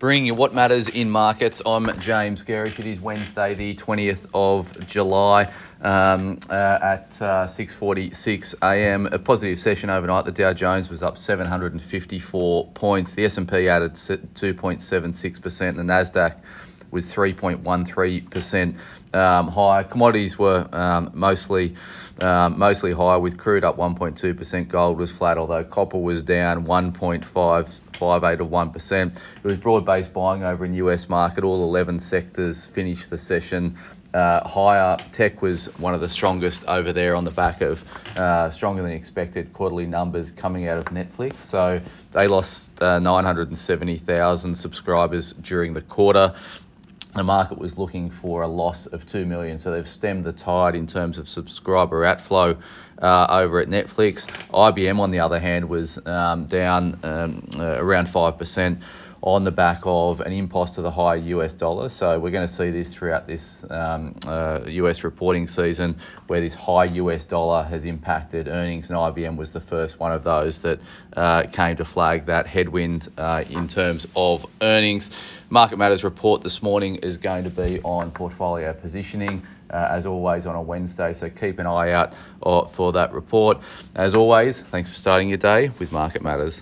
Bringing you what matters in markets. I'm James Gerrish. It is Wednesday, the 20th of July at 6:46 a.m. A positive session overnight. The Dow Jones was up 754 points. The S&P added 2.76%. The NASDAQ was 3.13% higher. Commodities were mostly higher, with crude up 1.2%. Gold was flat, although copper was down 1.58 of 1%. It was broad-based buying over in US market. All 11 sectors finished the session higher. Tech was one of the strongest over there on the back of stronger than expected quarterly numbers coming out of Netflix. So they lost 970,000 subscribers during the quarter. The market was looking for a loss of 2 million, so they've stemmed the tide in terms of subscriber outflow over at Netflix. IBM, on the other hand, was down around 5% on the back of an impulse to the higher US dollar. So we're going to see this throughout this US reporting season, where this high US dollar has impacted earnings, and IBM was the first one of those that came to flag that headwind in terms of earnings. Market Matters report this morning is going to be on portfolio positioning, as always on a Wednesday, so keep an eye out for that report. As always, thanks for starting your day with Market Matters.